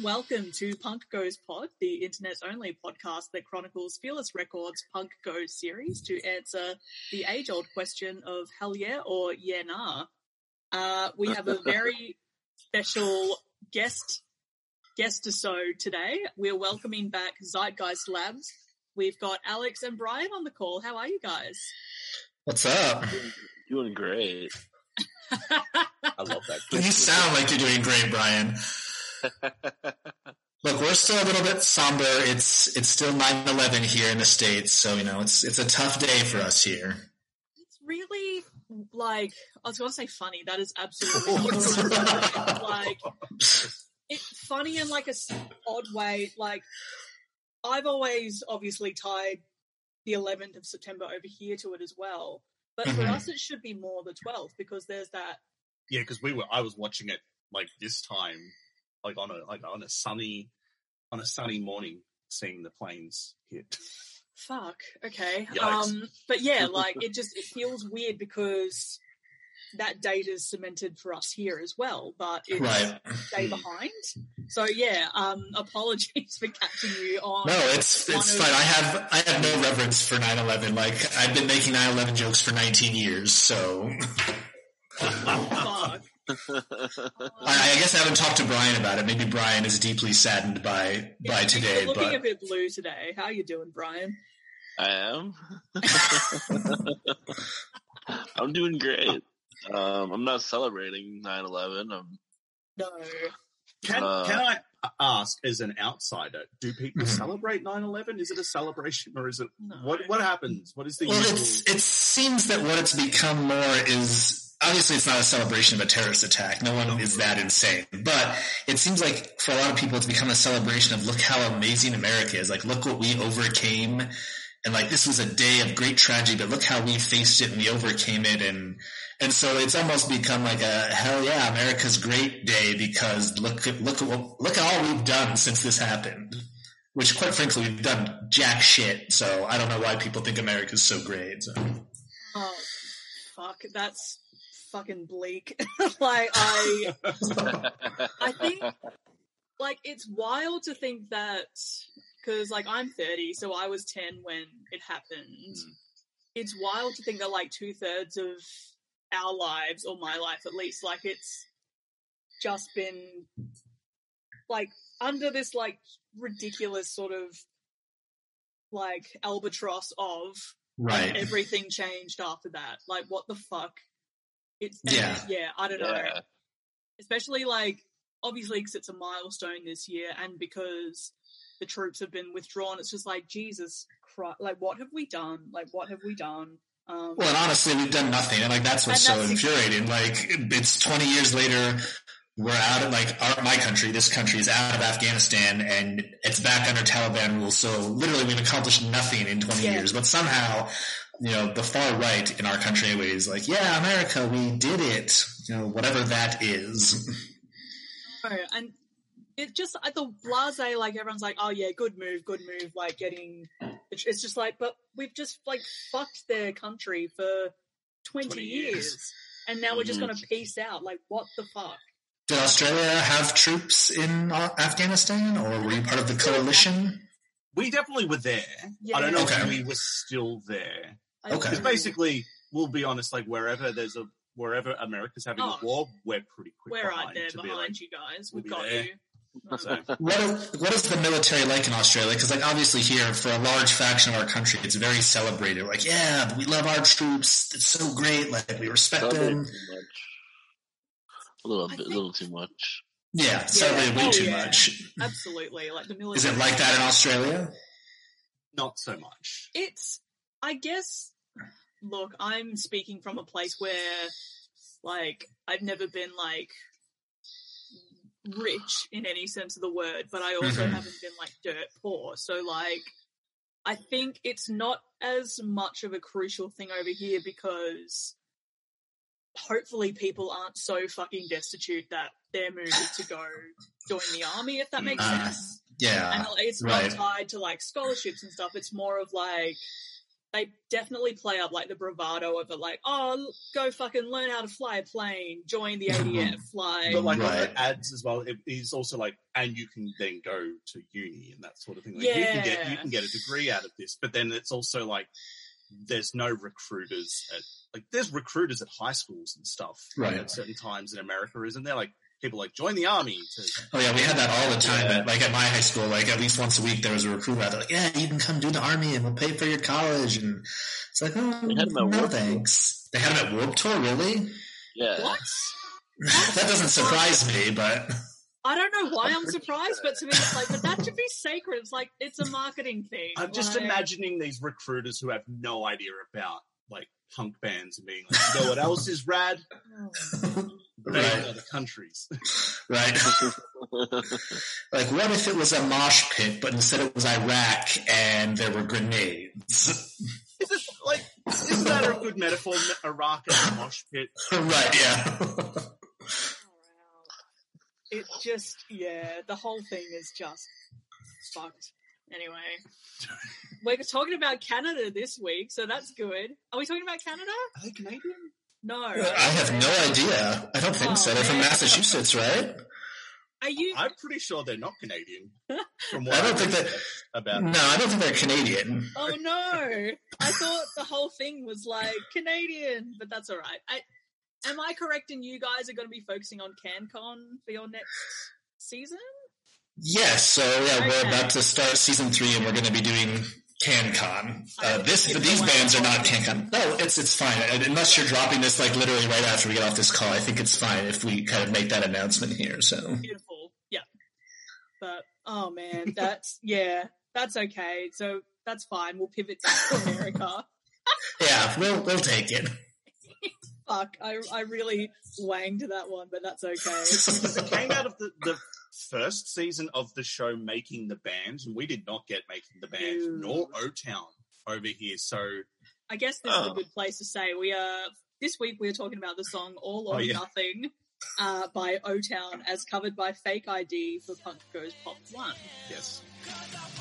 and welcome to Punk Goes Pod, the internet's only podcast that chronicles Fearless Records' Punk Goes series to answer the age-old question of hell yeah or yeah nah. We have a very special guest-isode today. We're welcoming back Zeitgeist Labs. We've got Alex and Brian on the call. How are you guys? What's up? Doing great. I love that. You sound like you're doing great, Brian. Look, we're still a little bit somber. It's still 9/11 here in the States, so you know it's a tough day for us here. It's really like I was going to say funny. That is absolutely not like it's funny in like a odd way. Like I've always obviously tied the 11th of September over here to it as well. But for us, it should be more the 12th because there's that. Yeah, because I was watching it like this time, on a sunny morning, seeing the planes hit. Fuck. Okay. Yikes. But yeah, like it feels weird because that date is cemented for us here as well, but it's a day behind. So yeah, apologies for catching you on. No, it's fine. I have no reverence for 9/11. Like I've been making 9/11 jokes for 19 years, so. Fuck. I guess I haven't talked to Brian about it. Maybe Brian is deeply saddened by today. You're looking a bit blue today. How you doing, Brian? I am. I'm doing great. I'm not celebrating 9/11. No. Can I ask, as an outsider, do people celebrate 9/11? Is it a celebration or is it what happens? What is the usual? It seems that what it's become more is. Obviously, it's not a celebration of a terrorist attack. No one is that insane. But it seems like for a lot of people, it's become a celebration of look how amazing America is. Like, look what we overcame. And, like, this was a day of great tragedy, but look how we faced it and we overcame it. And so it's almost become like a hell yeah, America's great day because look at all we've done since this happened. Which, quite frankly, we've done jack shit. So I don't know why people think America's so great. So. Oh, fuck. That's... fucking bleak. Like I think like it's wild to think that because like I'm 30, so I was 10 when it happened. It's wild to think that like 2/3 of our lives or my life at least, like it's just been like under this like ridiculous sort of like albatross of like, everything changed after that. Like what the fuck? I don't know. Yeah. Especially, like, obviously because it's a milestone this year and because the troops have been withdrawn, it's just like, Jesus Christ, like, what have we done? Like, what have we done? Well, and honestly, we've done nothing, and, like, that's what's so infuriating. Like, it's 20 years later, we're out of, like, my country, this country is out of Afghanistan, and it's back under Taliban rule, so literally we've accomplished nothing in 20 years, but somehow... you know, the far right in our country anyways, like, yeah, America, we did it. You know, whatever that is. Oh, and it just, at the blasé, like, everyone's like, oh, yeah, good move, like, getting, it's just like, but we've just, like, fucked their country for 20 years. And now we're just going to peace out. Like, what the fuck? Did Australia have troops in Afghanistan, or were you part of the coalition? We definitely were there. Yeah. I don't know if we were still there. Okay. Because basically, we'll be honest, like wherever America's having a war, we're pretty quick behind you guys. We've got you. So. What is the military like in Australia? Because like obviously here, for a large faction of our country, it's very celebrated. Like, yeah, we love our troops. It's so great. Like we respect them. A little too much. Yeah, celebrated way too much. Absolutely. Like the military. Is it like that in Australia? Not so much. It's, I guess, look, I'm speaking from a place where, like, I've never been, like, rich in any sense of the word, but I also haven't been, like, dirt poor. So, like, I think it's not as much of a crucial thing over here because hopefully people aren't so fucking destitute that they're moving to go join the army, if that makes sense. Yeah. And it's not tied to, like, scholarships and stuff. It's more of, like, they definitely play up like the bravado of it, like, oh, go fucking learn how to fly a plane, join the ADF, like. But like right. on the ads as well, it's also like, and you can then go to uni and that sort of thing. Like, yeah. you can get a degree out of this, but then it's also like there's no recruiters at, like there's recruiters at high schools and stuff right. at certain times in America, isn't there? Like people like join the army. Oh yeah, we had that all the time. Yeah. At my high school, like at least once a week, there was a recruiter out there. Like, yeah, you can come do the army, and we'll pay for your college. And it's like, oh, no thanks. They had them at Warped Tour, really? Yeah. What? That doesn't surprise me, but I don't know why I'm surprised. But to me, it's like, but that should be sacred. It's like it's a marketing thing. I'm just imagining these recruiters who have no idea about like punk bands and being like, you know what else is rad? Right. Other countries. Right. Like, what if it was a mosh pit, but instead it was Iraq and there were grenades? Isn't that a good metaphor? Iraq and a mosh pit. Right, yeah. Oh, wow. It's just, yeah, the whole thing is just fucked. Anyway, we're talking about Canada this week, so that's good. Are we talking about Canada? Are they Canadian? No. I have no idea. I don't think so. They're from Massachusetts, right? I'm pretty sure they're not Canadian. No, I don't think they're Canadian. Oh, no. I thought the whole thing was like Canadian, but that's all right. Am I correct in you guys are going to be focusing on CanCon for your next season? Yes. So, yeah, we're about to start season 3 and we're going to be doing CanCon. These bands are not CanCon. No, it's fine. Unless you're dropping this like literally right after we get off this call, I think it's fine if we kind of make that announcement here. So beautiful, yeah. But oh man, that's okay. So that's fine. We'll pivot back to America. Yeah, we'll take it. Fuck, I really wanged that one, but that's okay. It came out of the first season of the show Making the Band, and we did not get Making the Band nor O-Town over here, so I guess this is a good place to say this week we are talking about the song All or Nothing by O-Town as covered by Fake ID for Punk Goes Pop 1. Yes. Nothing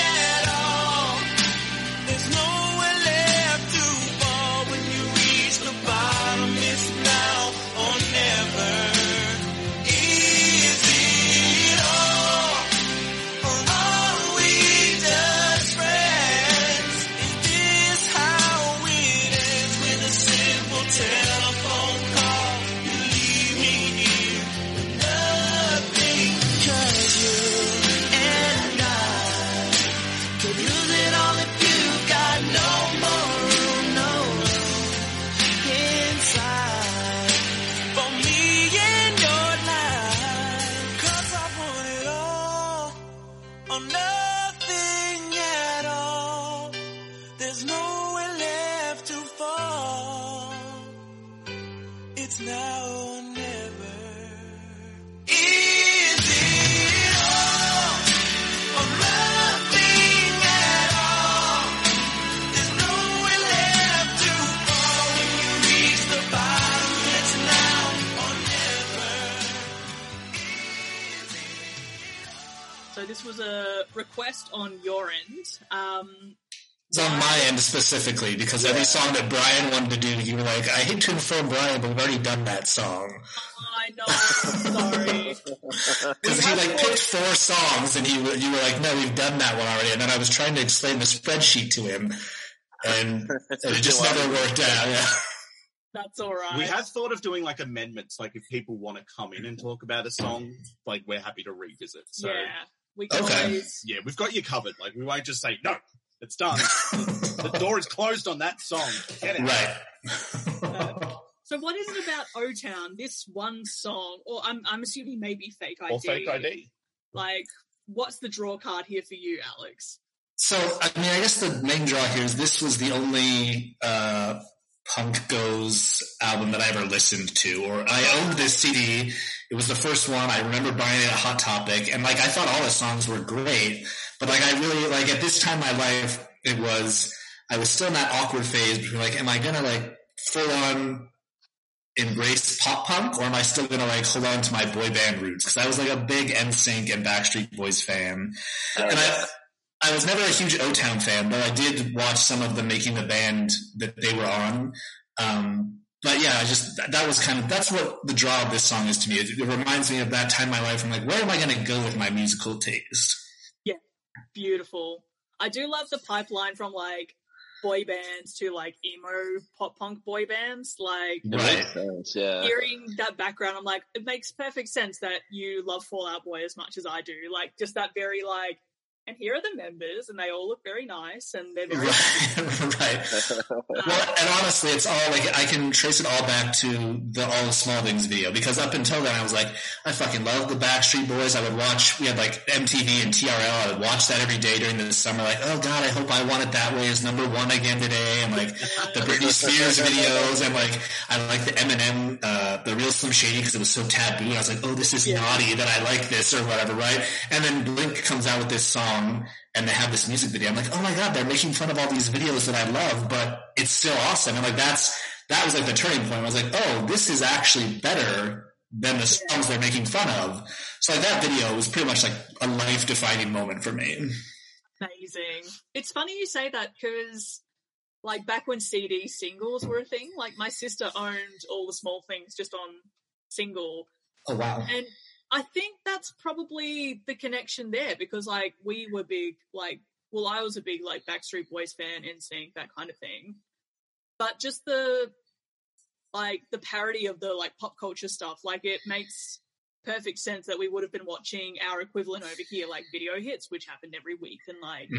at all. There's nowhere left to fall when you reach the bottom. It's now or never. This was a request on your end. It's on my end specifically, because every song that Brian wanted to do, you were like, I hate to inform Brian, but we've already done that song. I know, I'm sorry. Because he picked 4 songs, and you were like, no, we've done that one already. And then I was trying to explain the spreadsheet to him, and it just never worked out, yeah. That's all right. We have thought of doing amendments, if people want to come in and talk about a song, we're happy to revisit. So. Yeah. We can always... Yeah, we've got you covered. We won't just say, no, it's done. The door is closed on that song. Get it. Right. So what is it about O-Town, this one song, or I'm assuming maybe Fake ID? Or Fake ID. What's the draw card here for you, Alex? So, I guess the main draw here is this was the only... Punk Goes album that I ever listened to, or I owned this CD. It was the first one. I remember buying it at Hot Topic, and I thought all the songs were great, but I really at this time in my life, I was still in that awkward phase between am I gonna full on embrace pop punk, or am I still gonna hold on to my boy band roots? Because I was a big NSYNC and Backstreet Boys fan, and I I was never a huge O-Town fan, but I did watch some of the Making the Band that they were on. But yeah, I just, that was kind of, that's what the draw of this song is to me. It reminds me of that time in my life. I'm like, where am I going to go with my musical taste? Yeah. Beautiful. I do love the pipeline from like boy bands to like emo pop punk boy bands. Like, right. Yeah. Hearing that background, I'm like, it makes perfect sense that you love Fall Out Boy as much as I do. Like, just that very like, and here are the members, and they all look very nice, and they're very right. Well, and honestly, it's all like I can trace it all back to the All the Small Things video, because up until then, I was like, I fucking love the Backstreet Boys. I would watch, we had like MTV and TRL. I would watch that every day during the summer. Like, oh god, I hope I Want It That Way is #1 again today. And like the Britney Spears videos, and like I like the Eminem, the Real Slim Shady, because it was so taboo. I was like, oh, this is naughty that I like this or whatever, right? And then Blink comes out with this song. And they have this music video. I'm like, oh my god, they're making fun of all these videos that I love, but it's still awesome. And like that was like the turning point. I was like, oh, this is actually better than the songs they're making fun of. So like that video was pretty much like a life-defining moment for me. Amazing. It's funny you say that, because like back when CD singles were a thing, like my sister owned All the Small Things just on single. Oh wow. And I think that's probably the connection there, because like we were big, like, well, I was a big like Backstreet Boys fan, NSYNC, that kind of thing. But just the parody of the like pop culture stuff, like it makes perfect sense that we would have been watching our equivalent over here, like Video Hits, which happened every week, and like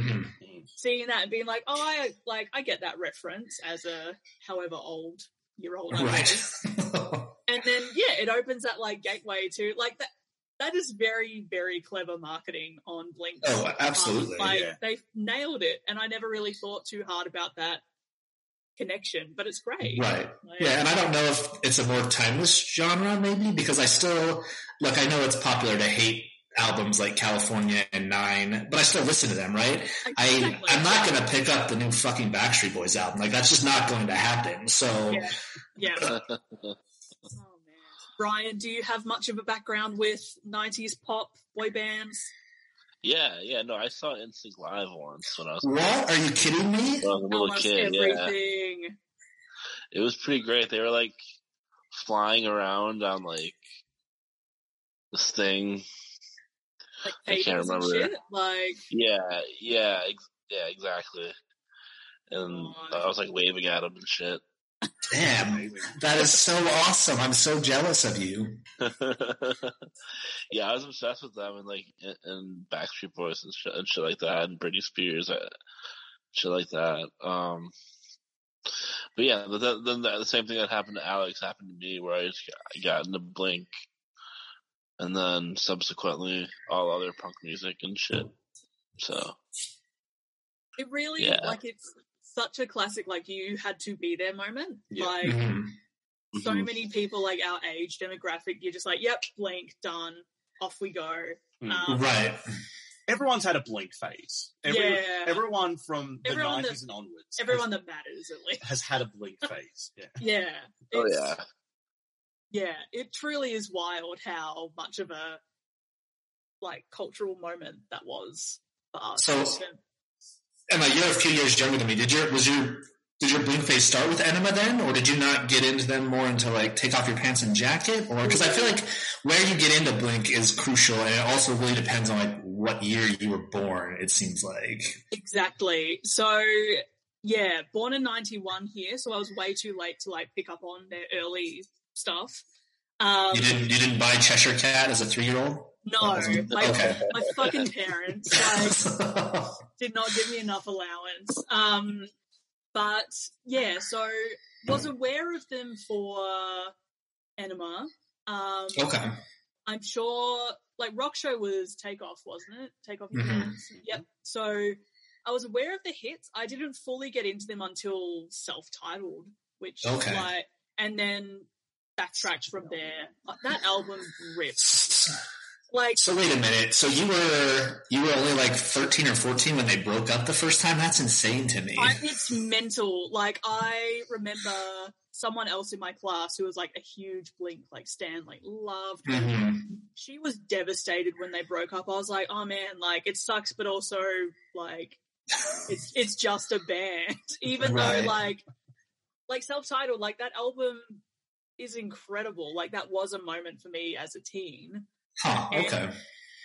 seeing that and being like, oh, I get that reference as a however old year old I was. And then it opens that like gateway to like that. That is very, very clever marketing on Blink. Oh, absolutely. They nailed it, and I never really thought too hard about that connection, but it's great. Right. Like, yeah, and I don't know if it's a more timeless genre, maybe, because I still, look, I know it's popular to hate albums like California and Nine, but I still listen to them, right? Exactly. I'm not going to pick up the new fucking Backstreet Boys album. Like, that's just not going to happen, so... Yeah. Brian, do you have much of a background with 90s pop boy bands? Yeah, no, I saw NSYNC live once when I was... What? Are you kidding me? When I was a little kid, everything. Yeah. It was pretty great. They were, like, flying around on, like, this thing. Like, I can't remember. Shit? Like... Yeah, exactly. And I was, like, waving at them and shit. Damn, that is so awesome. I'm so jealous of you. Yeah, I was obsessed with them and like and Backstreet Boys and shit like that, and Britney Spears and shit like that. But yeah, then the same thing that happened to Alex happened to me, where I got into Blink, and then subsequently all other punk music and shit. So it really it's such a classic, like, you had to be there moment. Yeah. Like, so many people, like, our age demographic, you're just like, yep, Blink, done, off we go. Right. Everyone's had a Blink phase. Everyone from the 90s and onwards. Everyone that matters, at least. Has had a Blink phase, yeah. Yeah. Oh, yeah. Yeah, it truly is wild how much of a, like, cultural moment that was for us. So... Emma, you're a few years younger than me. Did your Blink phase start with Enema then, or did you not get into them more until like Take Off Your Pants and Jacket? Or because I feel like where you get into Blink is crucial, and it also really depends on like what year you were born. It seems like exactly. So yeah, born in 91 here, so I was way too late to like pick up on their early stuff. You didn't buy Cheshire Cat as a 3-year-old? No, my fucking parents like, did not give me enough allowance. But yeah, so was aware of them for Enema. Okay, I'm sure like Rock Show was Take Off, wasn't it? Take Off Your Pants. Yep. So I was aware of the hits. I didn't fully get into them until self-titled, which like, and then backtracked from there. Like, that album rips. Like, so wait a minute. So you were only like 13 or 14 when they broke up the first time? That's insane to me. It's mental. Like, I remember someone else in my class who was like a huge Blink, like Stan, like loved them. she was devastated when they broke up. I was like, oh man, like it sucks, but also like it's just a band. Even though like self-titled, like that album is incredible. Like that was a moment for me as a teen. Huh, and, okay.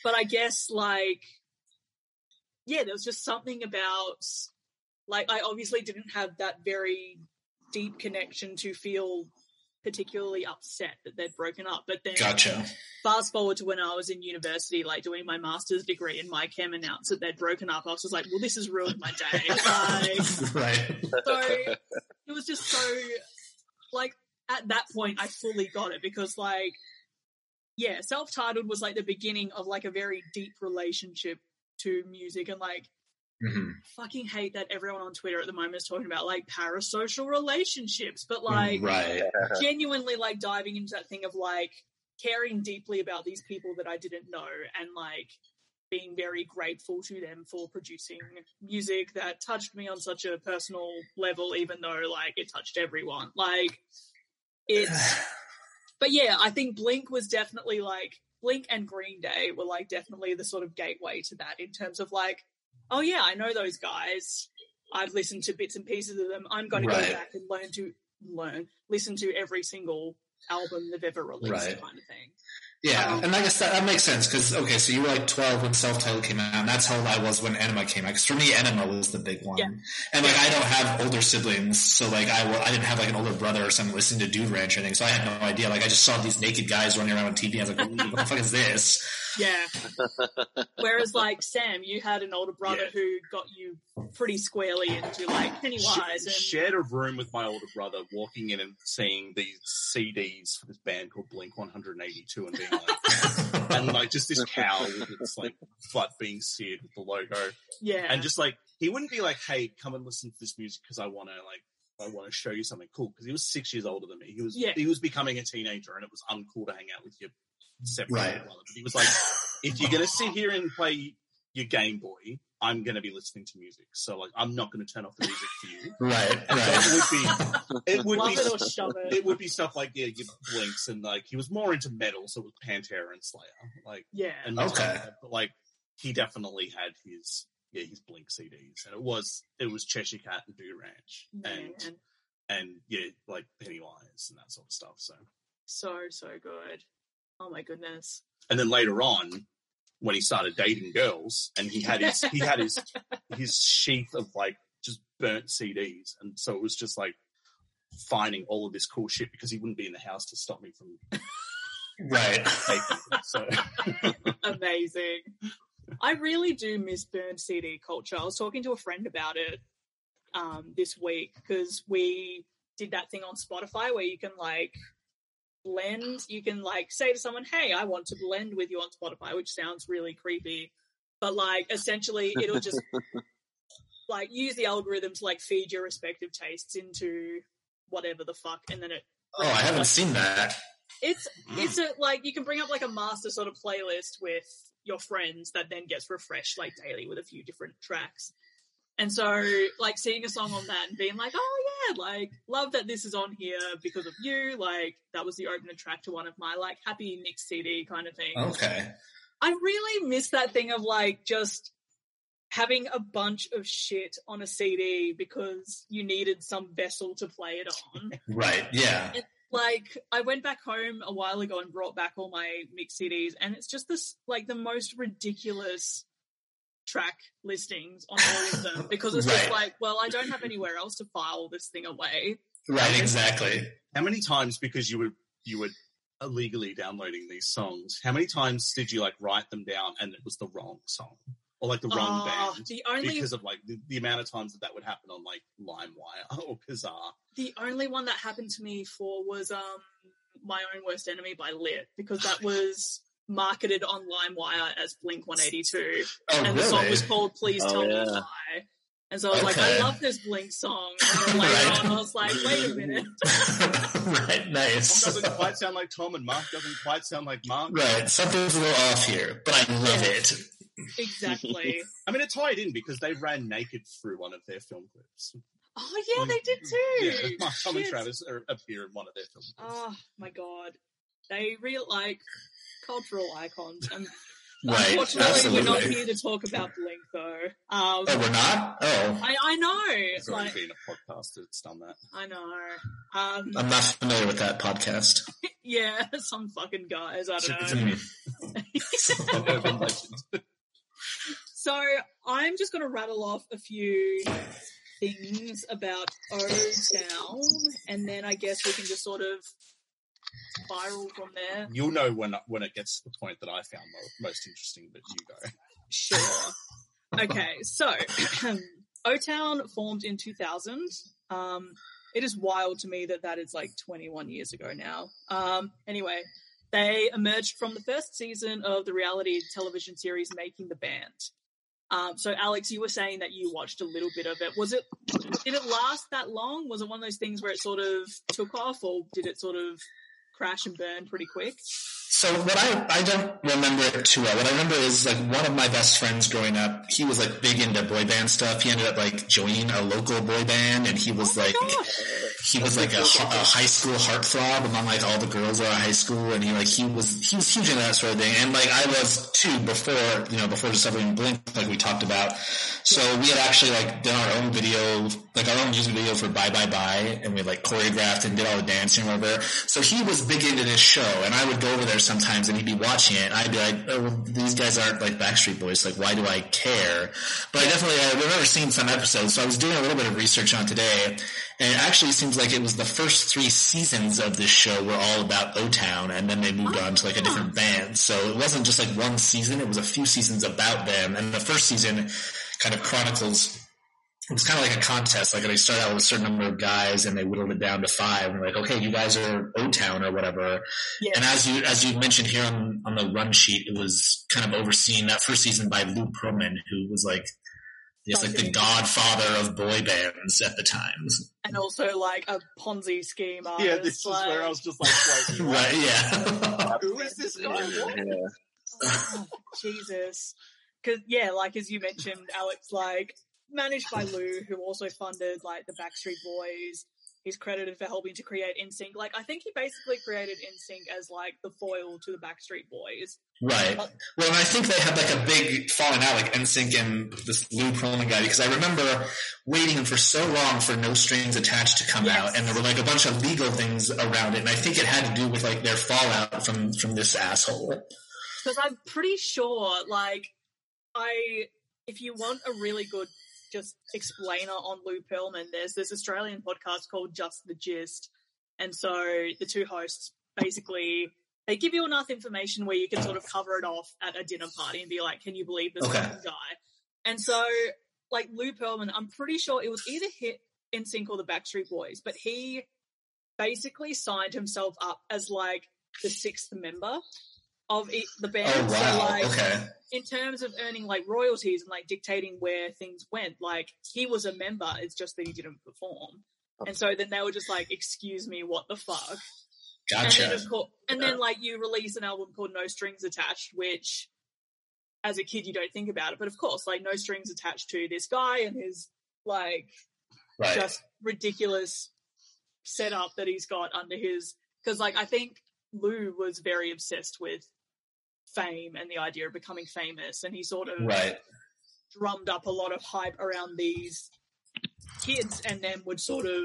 But I guess like, yeah, there was just something about like, I obviously didn't have that very deep connection to feel particularly upset that they'd broken up. But then fast forward to when I was in university, like doing my master's degree, and my chem announced that they'd broken up. I was just like, well, this has ruined my day. Like, so it was just so like, at that point I fully got it because like, yeah, self-titled was like the beginning of like a very deep relationship to music. And like, fucking hate that everyone on Twitter at the moment is talking about like parasocial relationships, but like genuinely like diving into that thing of like caring deeply about these people that I didn't know and like being very grateful to them for producing music that touched me on such a personal level, even though like it touched everyone. Like it's but yeah, I think Blink was definitely like, Blink and Green Day were like definitely the sort of gateway to that in terms of like, oh yeah, I know those guys. I've listened to bits and pieces of them. I'm going to go back and listen to every single album they've ever released, kind of thing. Yeah, and I guess that makes sense because, okay, so you were like 12 when Self-Titled came out, and that's how I was when Enema came out. Because for me, Enema was the big one. Yeah. And like, I don't have older siblings, so like, I didn't have like an older brother or something listening to Dude Ranch or anything, so I had no idea. Like, I just saw these naked guys running around on TV, and I was like, what the fuck is this? Yeah. Whereas like, Sam, you had an older brother who got you pretty squarely into like Pennywise. Shared a room with my older brother, walking in and seeing these CDs for this band called Blink-182 and being like, and like just this cow with its like butt being seared with the logo, and just like he wouldn't be like, "Hey, come and listen to this music because I want to show you something cool." Because he was 6 years older than me. He was he was becoming a teenager, and it was uncool to hang out with your separate brother. But he was like, "If you're gonna sit here and play your Game Boy, I'm going to be listening to music, so like I'm not going to turn off the music for you." So it would be stuff like your Blinks, and like he was more into metal, so it was Pantera and Slayer, like and but like he definitely had his Blink CDs, and it was Cheshire Cat and Dude Ranch and like Pennywise and that sort of stuff. So good. Oh my goodness! And then later on, when he started dating girls, and he had his sheath of like just burnt CDs, and so it was just like finding all of this cool shit because he wouldn't be in the house to stop me from Amazing. I really do miss burnt CD culture. I was talking to a friend about it this week because we did that thing on Spotify where you can like blend, you can like say to someone, "Hey, I want to blend with you on Spotify," which sounds really creepy, but like essentially it'll just like use the algorithm to like feed your respective tastes into whatever the fuck, and then it I haven't seen that. It's a, like you can bring up like a master sort of playlist with your friends that then gets refreshed like daily with a few different tracks. And so, like, seeing a song on that and being like, oh, yeah, like, love that this is on here because of you. Like, that was the opener track to one of my, like, happy mix CD kind of thing. Okay. I really miss that thing of, like, just having a bunch of shit on a CD because you needed some vessel to play it on. And, like, I went back home a while ago and brought back all my mix CDs, and it's just this, like, the most ridiculous track listings on all of them because it's just like, well, I don't have anywhere else to file this thing away. How many times, because you were illegally downloading these songs, how many times did you like write them down and it was the wrong song or like the wrong band? Because of like the amount of times that would happen on like LimeWire or Kazaa. The only one that happened to me was My Own Worst Enemy by Lit, because that was marketed on LimeWire as Blink-182, the song was called "Please Tell Me Why." And so I was like, "I love this Blink song." And then later on, I was like, "Wait a minute." Nice. Tom doesn't quite sound like Tom, and Mark doesn't quite sound like Mark. Right, something's a little off here, but I love it. Exactly. I mean, it tied in because they ran naked through one of their film clips. Oh yeah, they did too. Yeah, Tom and Travis appear in one of their film clips. Oh my god, they like cultural icons. Right, unfortunately, absolutely. We're not here to talk about Blink, though. Oh, we're not? Oh. I know. There's already been a podcast that's done that. I know. I'm not familiar with that podcast. Yeah, some fucking guys, I don't know. So I'm just going to rattle off a few things about O-Town, and then I guess we can just sort of spiral from there. You'll know when it gets to the point that I found most interesting, but you go. Sure. Okay, so O-Town formed in 2000. It is wild to me that is like 21 years ago now. Anyway, they emerged from the first season of the reality television series Making the Band. So Alex, you were saying that you watched a little bit of it. Did it last that long? Was it one of those things where it sort of took off, or did it sort of crash and burn pretty quick? So what I don't remember it too well. What I remember is, like, one of my best friends growing up, he was, like, big into boy band stuff. He ended up, like, joining a local boy band, and he was, a high school heartthrob among, like, all the girls at high school, and he was huge into that sort of thing. And, like, I was, too, before discovering Blink, like we talked about. So we had actually, like, done our own video, like, our own music video for Bye Bye Bye, and we, like, choreographed and did all the dancing or whatever. So he was big into this show, and I would go over there sometimes and he'd be watching it, and I'd be like, oh, well, these guys aren't like Backstreet Boys, like, why do I care? But I remember seeing some episodes, so I was doing a little bit of research on today, and it actually seems like it was the first 3 seasons of this show were all about O-Town, and then they moved on to, like, a different band. So it wasn't just, like, one season, it was a few seasons about them, and the first season kind of chronicles... It was kind of like a contest. Like, they started out with a certain number of guys, and they whittled it down to 5. And like, okay, you guys are O-Town or whatever. Yeah. And as you mentioned here on the run sheet, it was kind of overseen that first season by Lou Pearlman, who was like the godfather of boy bands at the time, and also like a Ponzi scheme artist. Yeah, this is where I was just like, right? Yeah, who is this guy? Yeah. Oh, Jesus, because like as you mentioned, Alex, like, managed by Lou, who also funded, like, the Backstreet Boys. He's credited for helping to create NSYNC. Like, I think he basically created NSYNC as, like, the foil to the Backstreet Boys. Right. Well, and I think they had, like, a big falling out, like, NSYNC and this Lou Pearlman guy, because I remember waiting for so long for No Strings Attached to come out, and there were, like, a bunch of legal things around it, and I think it had to do with, like, their fallout from this asshole. Because I'm pretty sure, like, if you want a really good just explainer on Lou Pearlman, there's this Australian podcast called Just the Gist, and so the 2 hosts basically, they give you enough information where you can sort of cover it off at a dinner party and be like, can you believe this guy? And so, like, Lou Pearlman, I'm pretty sure it was either NSYNC or the Backstreet Boys, but he basically signed himself up as, like, the 6th member of the band. Oh, wow. So, like, in terms of earning, like, royalties and, like, dictating where things went, like, he was a member, it's just that he didn't perform. And so then they were just like, excuse me, what the fuck? Gotcha. And then like, you release an album called No Strings Attached, which as a kid you don't think about it, but of course, like, No Strings Attached to this guy and his, like, just ridiculous setup that he's got under his, because, like, I think Lou was very obsessed with fame and the idea of becoming famous, and he sort of drummed up a lot of hype around these kids, and then would sort of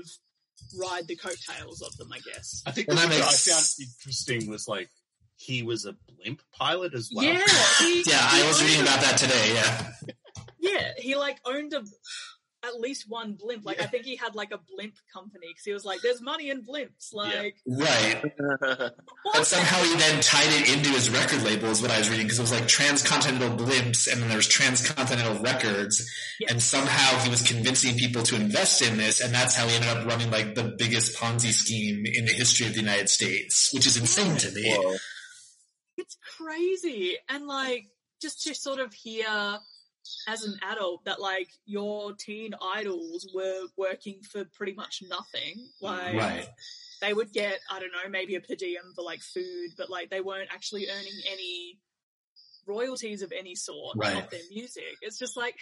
ride the coattails of them, I guess. I think what I found interesting was, like, he was a blimp pilot as well. Yeah, I was reading about that today. Yeah, he, like, owned at least one blimp. Like, I think he had, like, a blimp company, because he was like, there's money in blimps. Like, but somehow he then tied it into his record label is what I was reading, because it was like Transcontinental Blimps, and then there was Transcontinental Records, and somehow he was convincing people to invest in this, and that's how he ended up running, like, the biggest Ponzi scheme in the history of the United States, which is insane to me. Whoa. It's crazy. And, like, just to sort of hear as an adult that, like, your teen idols were working for pretty much nothing. Like, they would get, I don't know, maybe a per diem for, like, food, but, like, they weren't actually earning any royalties of any sort of their music. It's just like,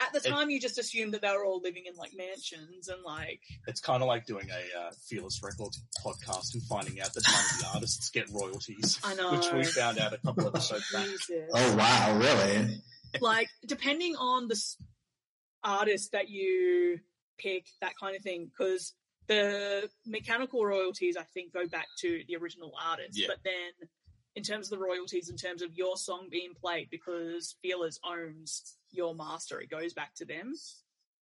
at the time, you just assumed that they were all living in, like, mansions and, like... It's kind of like doing a Fearless Records podcast and finding out that none of the artists get royalties. I know. Which we found out a couple of episodes back. Oh, wow, really? Like, depending on the artist that you pick, that kind of thing, because the mechanical royalties, I think, go back to the original artist, but then... in terms of the royalties, in terms of your song being played, because Fearless owns your master, it goes back to them.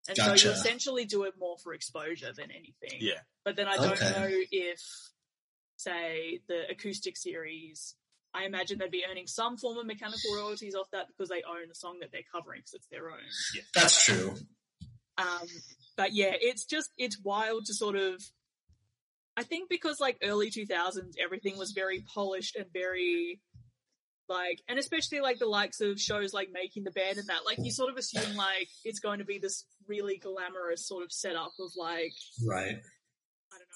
And so you essentially do it more for exposure than anything. Yeah. But then I don't know if, say, the acoustic series, I imagine they'd be earning some form of mechanical royalties off that because they own the song that they're covering because it's their own. Yeah. That's true. But yeah, it's just, it's wild to sort of, I think because, like, early 2000s, everything was very polished and very, like, and especially, like, the likes of shows like Making the Band and that, like, you sort of assume, like, it's going to be this really glamorous sort of setup of, like, right, I don't know,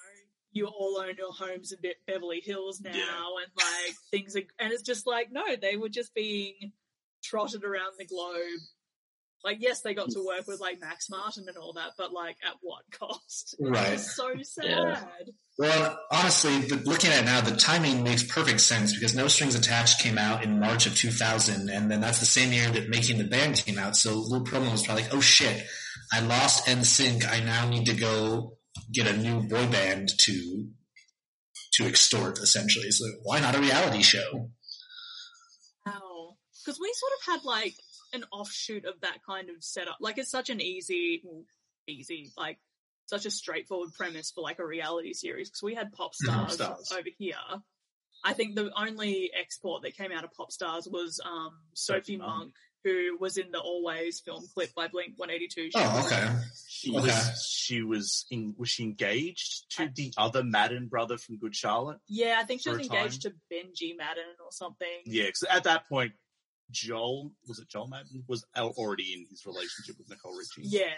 you all own your homes in Beverly Hills now and, like, things are, and it's just, like, no, they were just being trotted around the globe. Like, yes, they got to work with, like, Max Martin and all that, but, like, at what cost? Right. It's so sad. Yeah. Well, honestly, looking at it now, the timing makes perfect sense because No Strings Attached came out in March of 2000, and then that's the same year that Making the Band came out. So Lou Pearlman was probably like, oh, shit, I lost NSYNC. I now need to go get a new boy band to extort, essentially. So why not a reality show? Wow. Because we sort of had, like, an offshoot of that kind of setup. Like, it's such an easy, like, such a straightforward premise for, like, a reality series, because we had Pop Stars over here. I think the only export that came out of Pop Stars was Sophie Monk, who was in the Always film clip by Blink-182. Was she engaged to the other Madden brother from Good Charlotte? Yeah, I think she was engaged to Benji Madden or something. Yeah, because at that point, Joel Madden was already in his relationship with Nicole Richie. Yeah.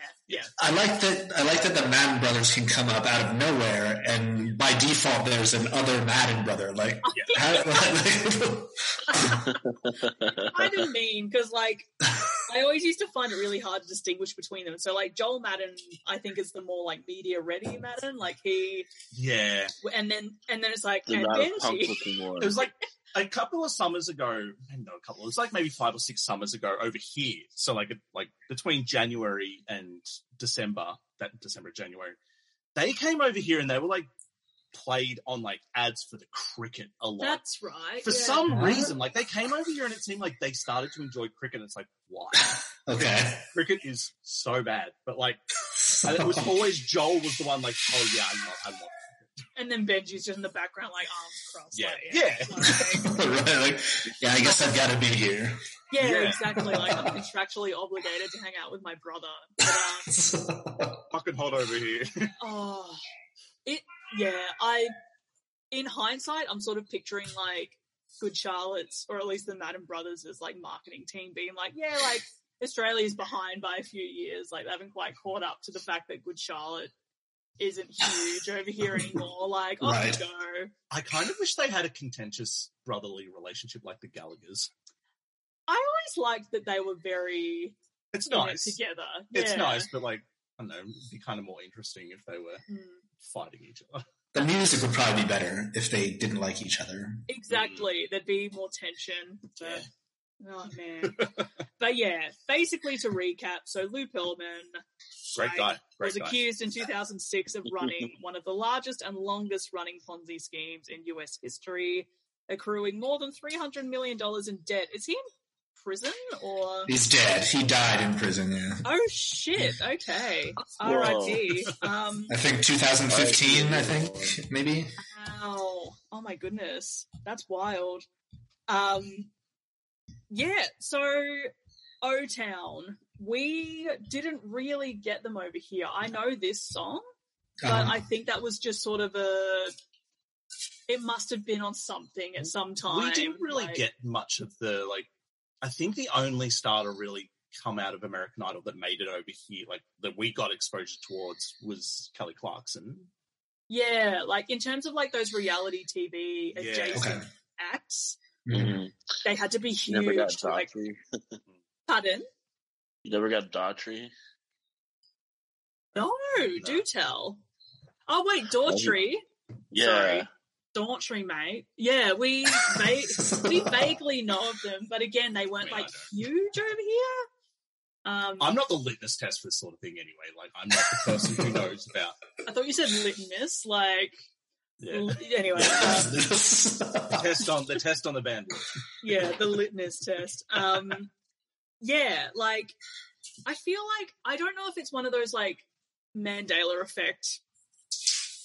I like that the Madden brothers can come up out of nowhere, and by default, there's another Madden brother. Like, kind of mean, because, like, I always used to find it really hard to distinguish between them. So, like, Joel Madden, I think, is the more, like, media ready Madden. Like, he, yeah, and then it's like, and Benji. It was like. It was like maybe 5 or 6 summers ago over here. So like between January and December, January, they came over here and they were like played on like ads for the cricket a lot. That's right. For some reason, like they came over here and it seemed like they started to enjoy cricket. And it's like, why? Okay. Cricket is so bad. But like, and it was always Joel was the one like, oh yeah, I love and then Benji's just in the background, like, arms crossed. Yeah. Like, right, like, yeah, I guess I've got to be here. Yeah, exactly. Like, I'm contractually obligated to hang out with my brother. But, fucking hot over here. In hindsight, I'm sort of picturing, like, Good Charlotte's, or at least the Madden Brothers' like, marketing team being like, yeah, like, Australia's behind by a few years. Like, they haven't quite caught up to the fact that Good Charlotte isn't huge over here anymore. Like, you go. I kind of wish they had a contentious brotherly relationship like the Gallaghers. I always liked that they were very nice together. Yeah. It's nice, but like, I don't know, it'd be kind of more interesting if they were fighting each other. The music would probably be better if they didn't like each other. Exactly. There'd be more tension. But, oh, man. But yeah, basically to recap, so Lou Pearlman... Great guy. Accused in 2006 of running one of the largest and longest-running Ponzi schemes in U.S. history, accruing more than $300 million in debt. Is he in prison or...? He's dead. He died in prison, yeah. Oh, shit. Okay. R.I.P. I think 2015, maybe. Wow. Oh, my goodness. That's wild. Yeah, so O-Town... we didn't really get them over here. I know this song, but I think that was just sort of it must have been on something at some time. We didn't really get much of the, like, I think the only star to really come out of American Idol that made it over here, like, that we got exposure towards was Kelly Clarkson. Yeah, like, in terms of, like, those reality TV adjacent acts, they had to be huge. Never got to, like, pardon? You never got Daughtry? No, do tell. Oh, wait, Daughtry. Yeah. Sorry. Daughtry, mate. Yeah, we vaguely know of them, but again, they weren't huge over here. I'm not the litmus test for this sort of thing anyway. Like, I'm not the person who knows about... I thought you said litmus, like... Yeah. Anyway. The test on the band. Yeah, the litmus test. Yeah, like, I feel like... I don't know if it's one of those, like, Mandela effect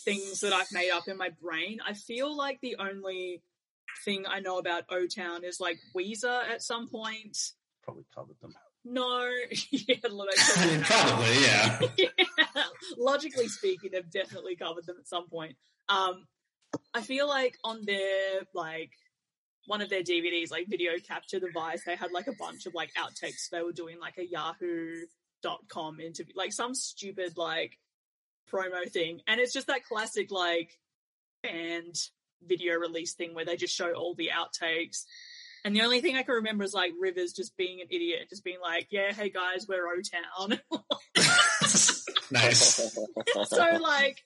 things that I've made up in my brain. I feel like the only thing I know about O-Town is, like, Weezer at some point. Probably covered them. No. Yeah, probably, yeah. Yeah. Logically speaking, they've definitely covered them at some point. I feel like on their, like, one of their DVDs, like, Video Capture Device, they had, like, a bunch of, like, outtakes. They were doing, like, a Yahoo.com interview, like, some stupid, like, promo thing. And it's just that classic, like, band video release thing where they just show all the outtakes. And the only thing I can remember is, like, Rivers just being an idiot, just being like, yeah, hey, guys, we're O-Town. Nice. So, like,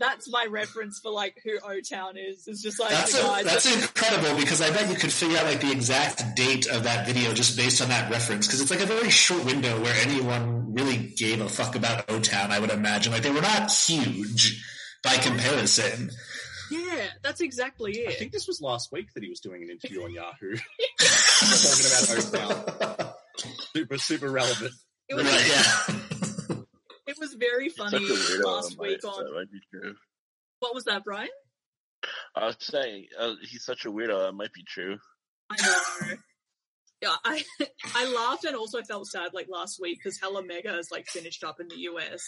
that's my reference for, like, who O-Town is. It's just, like, that's incredible, because I bet you could figure out, like, the exact date of that video just based on that reference, because it's, like, a very short window where anyone really gave a fuck about O-Town, I would imagine. Like, they were not huge by comparison. Yeah, that's exactly it. I think this was last week that he was doing an interview on Yahoo. Talking about O-Town. Super, super relevant. It was, yeah. It was very funny last week on... What was that, Brian? I was saying, he's such a weirdo, that might be true. I know. Yeah, I laughed and also felt sad, like, last week, because Hella Mega is, like, finished up in the US.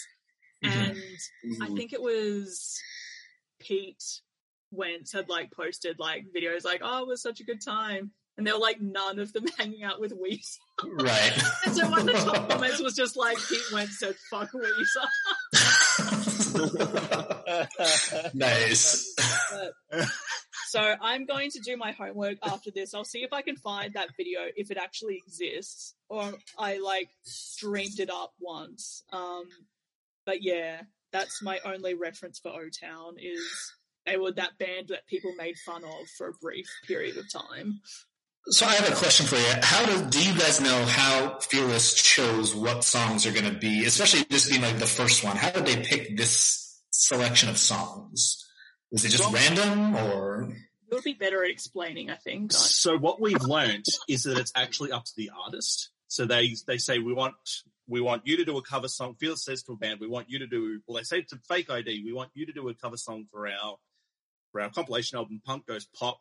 And I think it was Pete Wentz had, like, posted, like, videos like, oh, it was such a good time, and they were like, none of them hanging out with Weezer. Right. And so one of the top comments was just like, Pete Wentz said, fuck Weezer. Nice. So I'm going to do my homework after this. I'll see if I can find that video, if it actually exists, or I, like, dreamed it up once. But yeah, that's my only reference for O-Town is... They were that band that people made fun of for a brief period of time. So I have a question for you. Do you guys know how Fearless chose what songs are going to be, especially this being, like, the first one? How did they pick this selection of songs? Was it just random, or...? It would be better at explaining, I think. So what we've learned is that it's actually up to the artist. So they say, we want you to do a cover song. Fearless says to a band, they say to Fake ID, we want you to do a cover song for our compilation album, Punk Goes Pop.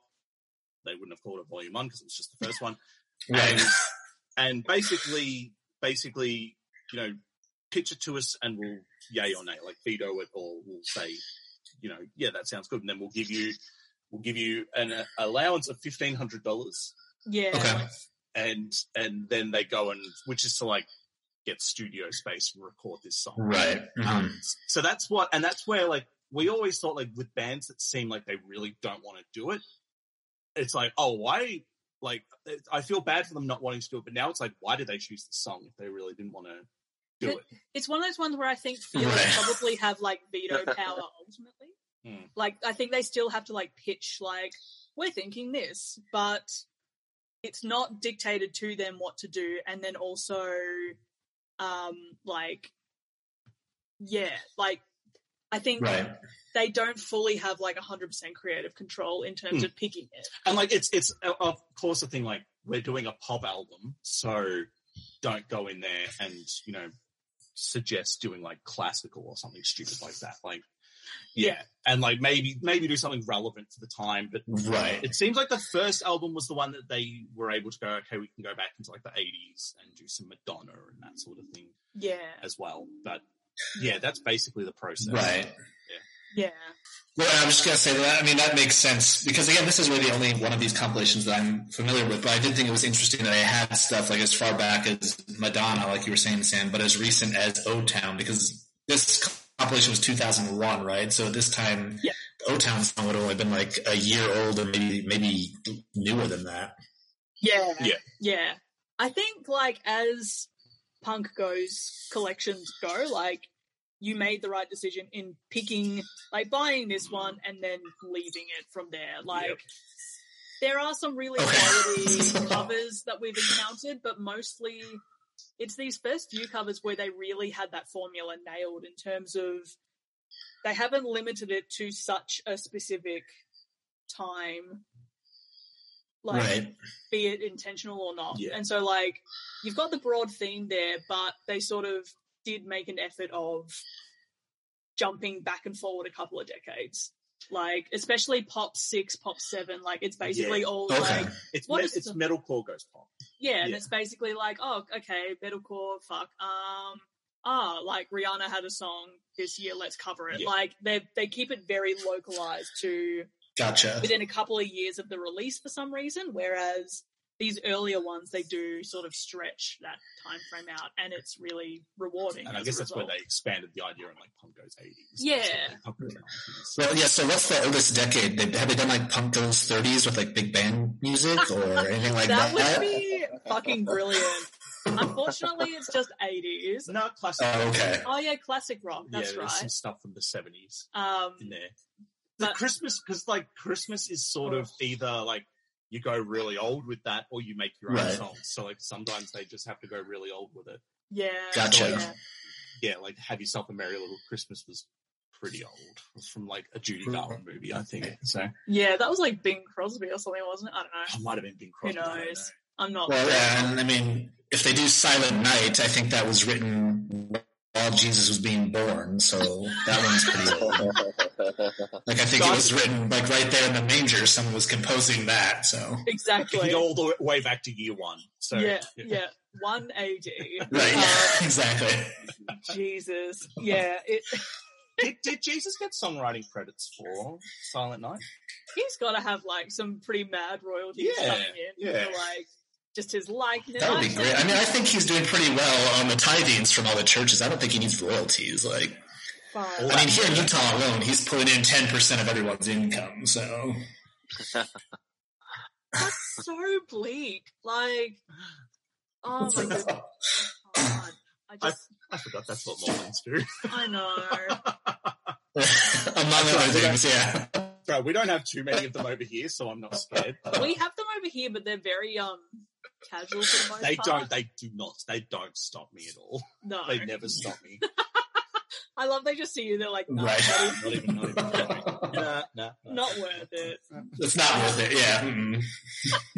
They wouldn't have called it Volume 1 because it was just the first one. Right. And basically, you know, pitch it to us and we'll yay or nay, like veto it, or we'll say, you know, yeah, that sounds good. And then we'll give you an allowance of $1,500. Yeah. Okay. And then they go and, which is to, like, get studio space and record this song. Right. Mm-hmm. So that's what, and that's where, like, we always thought, like, with bands that seem like they really don't want to do it, it's like, oh, why? Like, I feel bad for them not wanting to do it, but now it's like, why did they choose this song if they really didn't want to do it? It's one of those ones where I think Fearless probably have, like, veto power ultimately. Mm. Like, I think they still have to, like, pitch, like, we're thinking this, but it's not dictated to them what to do. And then also, I think they don't fully have, like, 100% creative control in terms of picking it. And, like, it's of course a thing, like, we're doing a pop album, so don't go in there and, you know, suggest doing, like, classical or something stupid like that. Like, yeah. And, like, maybe do something relevant to the time. But it seems like the first album was the one that they were able to go, okay, we can go back into, like, the 80s and do some Madonna and that sort of thing. Yeah. As well. But yeah, that's basically the process. Right. Yeah. Well, I'm just going to say that, I mean, that makes sense. Because, again, this is really only one of these compilations that I'm familiar with. But I did think it was interesting that they had stuff, like, as far back as Madonna, like you were saying, Sam, but as recent as O-Town. Because this compilation was 2001, right? So this time, O-Town song would have only been, like, a year old or maybe newer than that. Yeah. I think, like, as... Punk Goes collections go. Like, you made the right decision in picking, like, buying this one and then leaving it from there. Like, yep. There are some really quality covers that we've encountered, but mostly it's these first few covers where they really had that formula nailed in terms of they haven't limited it to such a specific time, like, right. Be it intentional or not. Yeah. And so, like, you've got the broad theme there, but they sort of did make an effort of jumping back and forward a couple of decades. Like, especially Pop 6, Pop 7, like, it's basically all, like... It's metalcore goes pop. Yeah, and it's basically like, oh, okay, metalcore, fuck. Like, Rihanna had a song this year, let's cover it. Yeah. Like, they keep it very localized to... Gotcha. Within a couple of years of the release for some reason, whereas these earlier ones, they do sort of stretch that time frame out, and it's really rewarding. And I guess that's where they expanded the idea on, like, Punk Goes 80s. Yeah. Punk Goes 90s. Well, yeah, so what's the oldest decade? Have they done, like, Punk Goes 30s with, like, big band music or anything like that? That would be fucking brilliant. Unfortunately, it's just 80s. No, classic rock. Oh, yeah, classic rock. That's right. Some stuff from the 70s in there. But Christmas, because, like, Christmas is sort of either, like, you go really old with that or you make your own songs. So, like, sometimes they just have to go really old with it. Yeah. Gotcha. So, like, yeah, like, Have Yourself a Merry Little Christmas was pretty old. It was from, like, a Judy Garland movie, I think. So yeah, that was, like, Bing Crosby or something, wasn't it? I don't know. It might have been Bing Crosby. Who knows? I'm not... Well, yeah, and, I mean, if they do Silent Night, I think that was written... while Jesus was being born, so that one's pretty cool. Like, I think it was written, like, right there in the manger, someone was composing that, so. Exactly. All the way back to year one, so. Yeah, 1 AD. Right, exactly. Jesus, yeah. Did Jesus get songwriting credits for Silent Night? He's gotta have, like, some pretty mad royalties coming in. Yeah, like. Just his likeness. That would be great. I mean, I think he's doing pretty well on the tithings from all the churches. I don't think he needs royalties. Like, I mean, here in Utah alone, he's pulling in 10% of everyone's income. So that's so bleak. Like, oh my god, I forgot that's what Mormons do. I know. Among other things, yeah. Bro, we don't have too many of them over here, so I'm not scared. We have them over here, but they're very casual for the most part. They don't stop me at all. No. They never stop me. I love they just see you, they're like, no, not even. No. Not worth it. It's not worth it,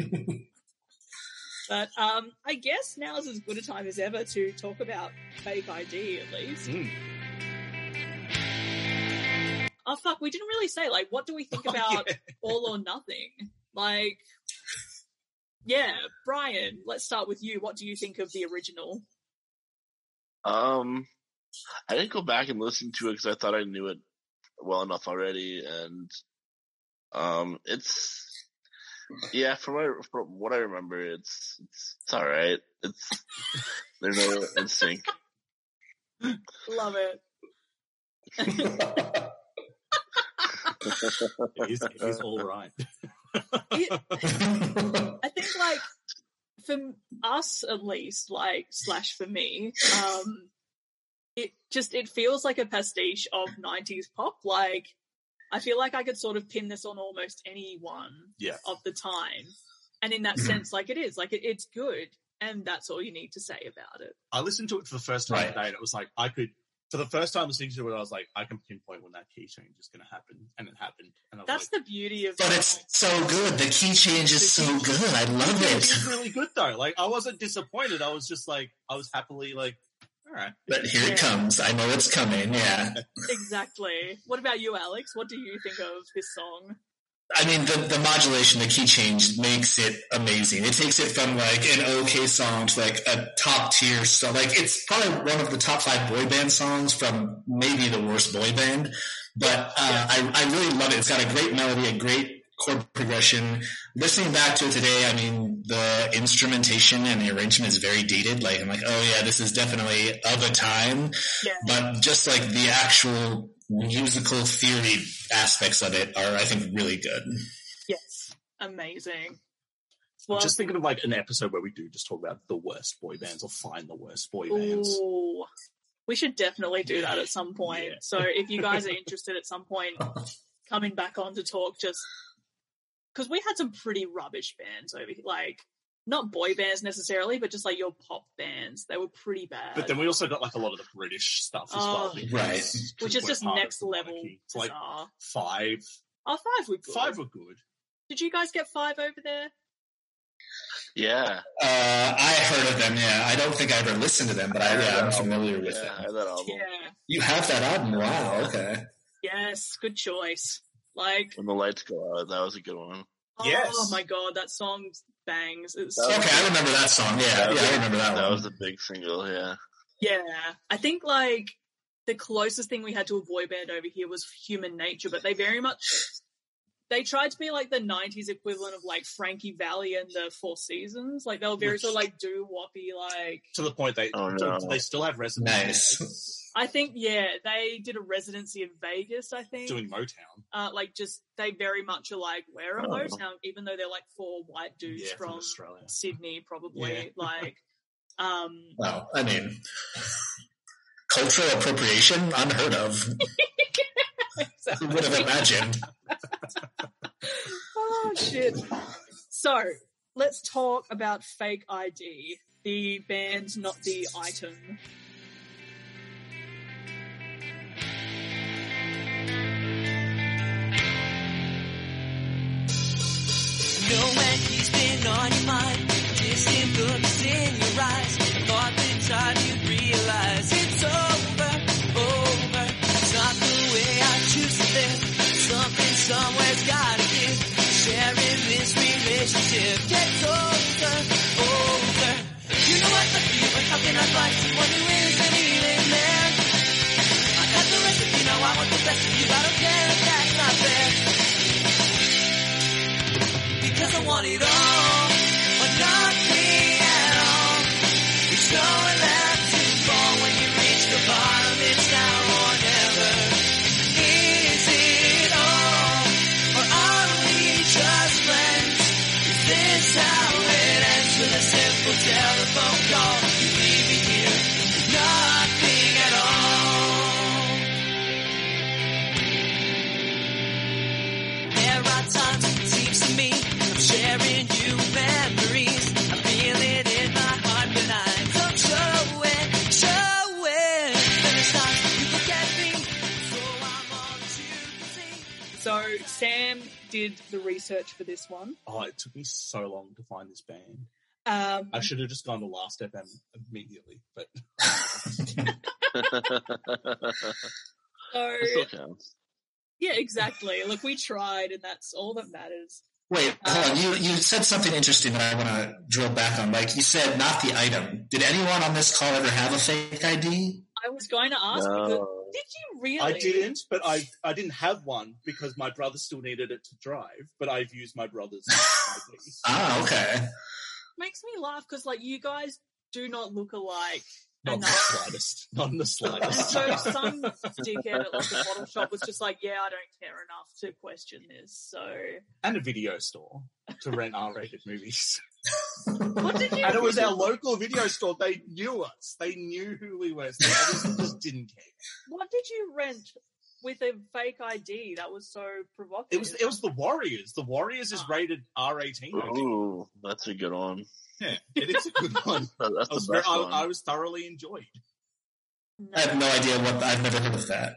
yeah. But I guess now's as good a time as ever to talk about Fake ID, at least. Mm. Oh, fuck, we didn't really say, like, what do we think about All or Nothing? Like, yeah, Brian, let's start with you. What do you think of the original? I didn't go back and listen to it because I thought I knew it well enough already. And it's, yeah, from what I remember, it's all right. It's, they're no NSYNC. Love it. It is all right. I think, like, for us at least, like, / for me, it feels like a pastiche of 90s pop. Like, I feel like I could sort of pin this on almost anyone of the time. And in that sense, like, it is. Like, it's good. And that's all you need to say about it. I listened to it for the first time today, and it was like, for the first time listening to it, I was like, I can pinpoint when that key change is going to happen. And it happened. And that's like, the beauty of it. But it's so good. The key change is so good. I love it. It's really good, though. Like, I wasn't disappointed. I was just like, I was happily like, all right. But here it comes. I know it's coming. Yeah. Exactly. What about you, Alex? What do you think of this song? I mean, the modulation, the key change makes it amazing. It takes it from, like, an okay song to, like, a top-tier song. Like, it's probably one of the top 5 boy band songs from maybe the worst boy band. But I really love it. It's got a great melody, a great chord progression. Listening back to it today, I mean, the instrumentation and the arrangement is very dated. Like, I'm like, oh, yeah, this is definitely of a time. Yeah. But just, like, the actual musical theory aspects of it are, I think, really good. Yes, amazing. Well, I'm just thinking of like an episode where we do just talk about the worst boy bands or find the worst boy bands. We should definitely do that at some point. Yeah. So if you guys are interested at some point coming back on to talk, just because we had some pretty rubbish bands over here, like not boy bands necessarily, but just like your pop bands. They were pretty bad. But then we also got like a lot of the British stuff as well. Right. Which is just next level. It's like Five. Oh, Five were good. Five were good. Did you guys get Five over there? Yeah. I heard of them, yeah. I don't think I ever listened to them, but I'm familiar with them. I heard that album. Yeah. You have that album? Wow, okay. Yes, good choice. Like When the Lights Go Out, that was a good one. Oh, yes. Oh my god, that song bangs. I remember that song, yeah, I remember that one. That was the big single, yeah. Yeah, I think like the closest thing we had to a boy band over here was Human Nature, but they very much... They tried to be like the 90s equivalent of like Frankie Valli and the Four Seasons. Like they were very sort of like doo-woppy, like... To the point they still have residencies. Nice. I think, yeah, they did a residency in Vegas, I think. Doing Motown. They very much are like, we're a Motown, even though they're like four white dudes from Australia. Sydney, probably. Yeah. Like, well, I mean, cultural appropriation, unheard of. Exactly. Who would have imagined? Oh, shit. So, let's talk about Fake ID. The band, not the item. No one has been on your mind. Distant looks in your eyes. Thought the time you'd realize it's over. It's not the way I choose to live. Something somewhere's gotta give. Sharing this relationship gets older. You know I love you, but how can I find someone who isn't even there? I got the recipe, now I want the best of you. I don't care if that's not fair. Because I want it all, but not me at all. It's no one left to fall when you reach the bottom. It's now or never. How it ends with a simple telephone call. You leave me here, nothing at all. There are times it seems to me I'm sharing you memories. I feel it in my heart, but I don't show it. Then it's not you forget me, so I'm on to see. So Sam did the research for this one. Oh, it took me so long to find this band. I should have just gone to Last FM immediately, but so, yeah, exactly. Look, we tried and that's all that matters. Wait, hold on. You said something interesting that I want to drill back on. Like you said, not the item. Did anyone on this call ever have a fake ID? I was going to ask. No. Because, did you really? I didn't, but I didn't have one because my brother still needed it to drive. But I've used my brother's ID. Ah, okay. Makes me laugh because like you guys do not look alike. Not the slightest. Not in the slightest. And so some dickhead at like the bottle shop was just like, yeah, I don't care enough to question this. So and a video store to rent R-rated movies. What did you? And it was our local video store. They knew us. They knew who we were. So they just didn't care. What did you rent with a fake ID? That was so provocative. It was The Warriors. The Warriors is rated R-18. Ooh, that's a good one. Yeah, it is a good one. That's the best one. I was thoroughly enjoyed. No. I have no idea what. I've never heard of that.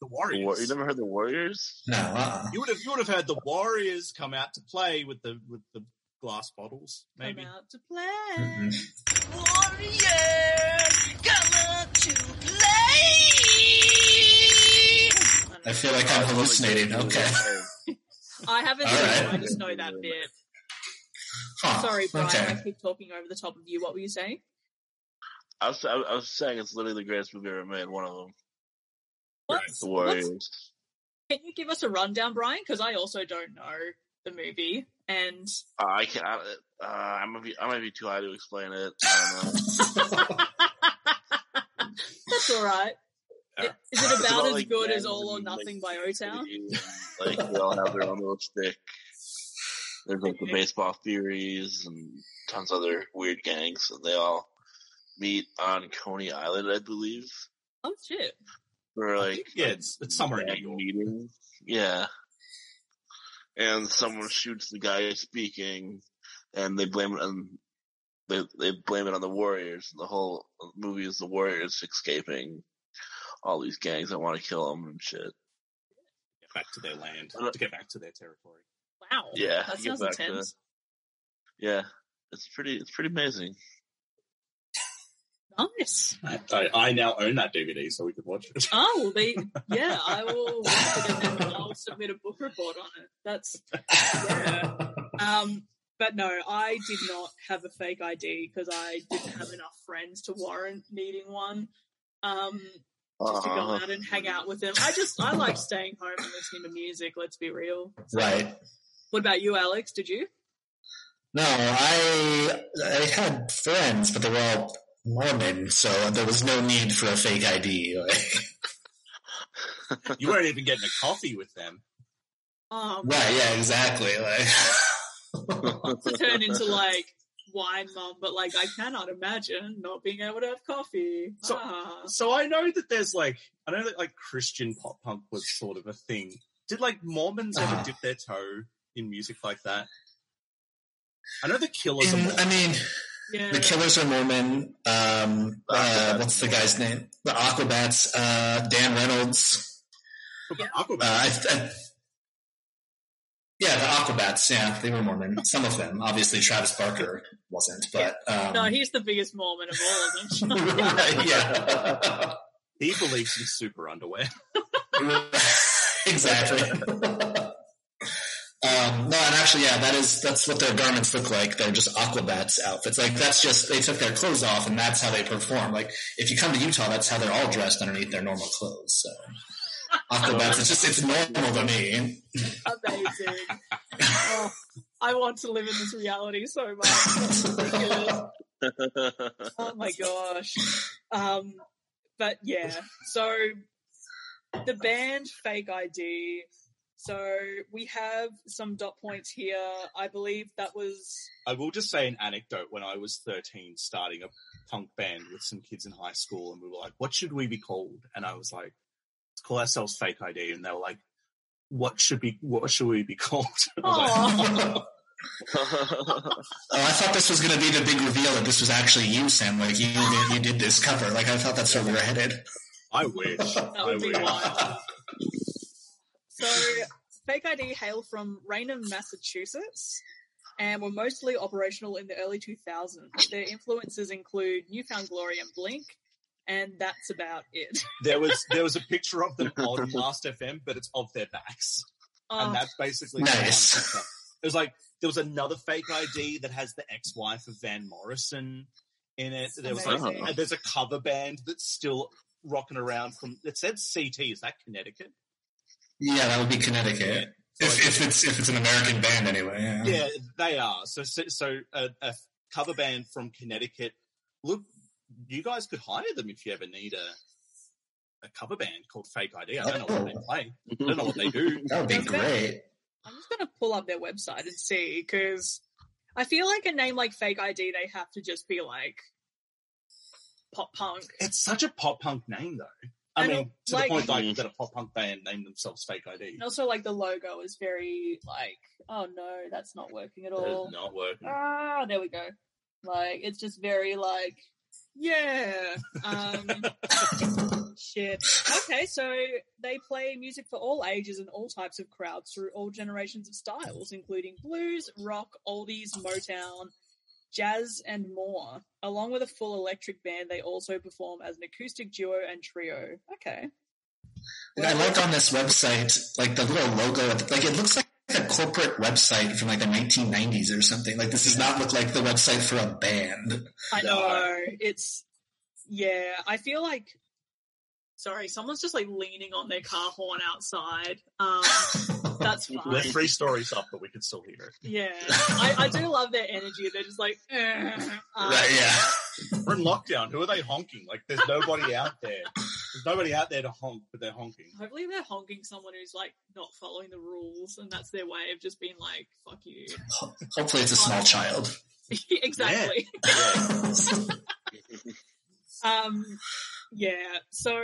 The Warriors. You never heard The Warriors? No. You would have heard The Warriors come out to play with the glass bottles. Maybe. Come out to play. Mm-hmm. Warriors, come out to play. I feel like I'm hallucinating. Okay. I haven't. Right. I just know that bit. Huh, sorry, Brian, okay. I keep talking over the top of you. What were you saying? I was saying it's literally the greatest movie ever made, one of them. The Warriors. Can you give us a rundown, Brian? Because I also don't know the movie. And I might be too high to explain it. I don't know. That's all right. Is it about as good as All or Nothing by O-Town? Like, they all have their own little stick. There's like the Baseball Theories and tons of other weird gangs, and they all meet on Coney Island, I believe. Oh shit! Or like it's somewhere in meeting. Yeah, and someone shoots the guy speaking, and they blame it on the Warriors. The whole movie is the Warriors escaping all these gangs that want to kill them and shit. Get back to their land. To get back to their territory. Wow. Yeah. That sounds intense. Yeah. It's pretty amazing. Nice. I now own that DVD, so we could watch it. Oh, I will watch it, and then I'll submit a book report on it. Yeah. But no, I did not have a fake ID because I didn't have enough friends to warrant needing one. Just to go out and hang out with them. I like staying home and listening to music, let's be real. So, right. What about you, Alex? Did you? No, I had friends, but they were all Mormon, so there was no need for a fake ID. Like. You weren't even getting a coffee with them. Oh, right, yeah, exactly. Like. To turn into, like, wine mom, but like I cannot imagine not being able to have coffee. So I know that there's like Christian pop punk was sort of a thing. Did like Mormons ever dip their toe in music like that? I know the Killers are Mormon. I mean, yeah. The Killers are Mormon. What's the guy's name? The Aquabats. Dan Reynolds. Yeah. Aquabats. Yeah, the Aquabats, yeah, they were Mormon. Some of them. Obviously, Travis Barker wasn't, but... no, he's the biggest Mormon of all of them. Right, yeah. He believes in super underwear. Exactly. No, and actually, yeah, that's what their garments look like. They're just Aquabats outfits. Like, that's just, they took their clothes off, and that's how they perform. Like, if you come to Utah, that's how they're all dressed underneath their normal clothes, so... Aquabats, it's normal to me. Amazing. Oh, I want to live in this reality so much. Oh my gosh. But yeah, so the band Fake ID. So we have some dot points here. I believe that was... I will just say an anecdote. When I was 13, starting a punk band with some kids in high school, and we were like, what should we be called? And I was like, call ourselves Fake ID, and they were like, what should we be called? I thought this was going to be the big reveal that this was actually you, Sam, like you did this cover. Like, I thought that's where we were headed. I wish. That would be wild. So Fake ID hail from Raynham, Massachusetts, and were mostly operational in the early 2000s. Their influences include New Found Glory and Blink, and that's about it. There was a picture of them on Last FM, but it's of their backs. And that's basically nice. It was like there was another Fake ID that has the ex-wife of Van Morrison in it. There was like there's a cover band that's still rocking around from, it said CT, is that Connecticut? Yeah, that would be Connecticut. Yeah. If it's an American band anyway. Yeah, yeah, they are. So a cover band from Connecticut. Look, you guys could hire them if you ever need a cover band called Fake ID. I don't know what they play. I don't know what they do. That would be great. I'm just going to pull up their website and see, because I feel like a name like Fake ID, they have to just be like pop punk. It's such a pop punk name, though. I mean, to like, the point like, that a pop punk band named themselves Fake ID. And also, like, the logo is very like, oh, no, that's not working at all. It's not working. Ah, there we go. Like, it's just very like... Yeah. Shit. Okay, so they play music for all ages and all types of crowds through all generations of styles, including blues, rock, oldies, Motown, jazz, and more. Along with a full electric band, they also perform as an acoustic duo and trio. Okay. Well, I like on this website, like the little logo, like it looks like a corporate website from like the 1990s or something. Like, this does not look like the website for a band. I know. It's, yeah, I feel like, sorry, someone's just like leaning on their car horn outside. That's fine. We're 3 stories up, but we can still hear it. Yeah. I do love their energy. They're just like, right, yeah. We're in lockdown. Who are they honking? Like, there's nobody out there. There's nobody out there to honk, but they're honking. Hopefully they're honking someone who's, like, not following the rules, and that's their way of just being like, fuck you. Hopefully it's a small child. Exactly. Yeah. Yeah, so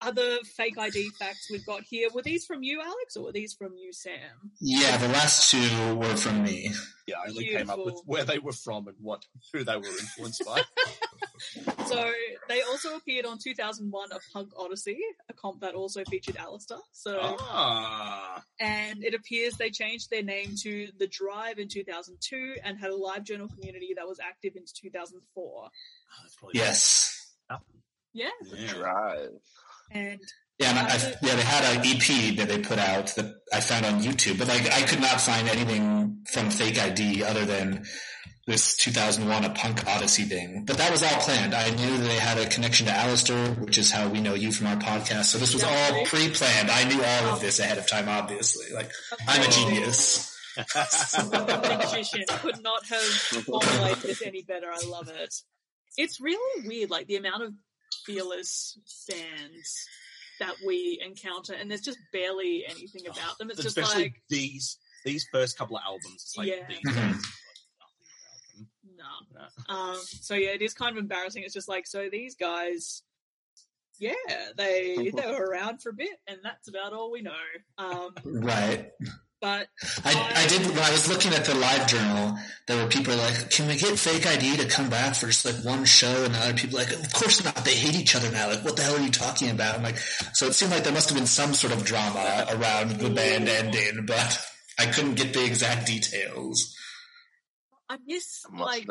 other fake ID facts we've got here. Were these from you, Alex, or were these from you, Sam? Yeah, the last two were from me. Yeah, I only came up with where they were from and what who they were influenced by. So they also appeared on 2001, A Punk Odyssey, a comp that also featured Alistair. So, and it appears they changed their name to The Drive in 2002 and had a live journal community that was active in 2004. Oh, that's probably The Drive. And they had an EP that they put out that I found on YouTube, but like I could not find anything from Fake ID other than this 2001 A Punk Odyssey thing. But that was all planned. I knew they had a connection to Alistair, which is how we know you from our podcast. So this was all pre-planned. I knew all of this ahead of time, obviously. Like, I'm a genius. A magician. Could not have formulated this any better. I love it. It's really weird, like, the amount of Fearless bands that we encounter, and there's just barely anything about them. It's especially just like these first couple of albums. It's like these bands. No. So yeah, it is kind of embarrassing. It's just like, so these guys, they were around for a bit, and that's about all we know. Right. But I did, when I was looking at the live journal, there were people like, can we get Fake ID to come back for just like one show? And other people like, of course not. They hate each other now. Like, what the hell are you talking about? I'm like, so it seemed like there must have been some sort of drama around the band ending, but I couldn't get the exact details. I miss, like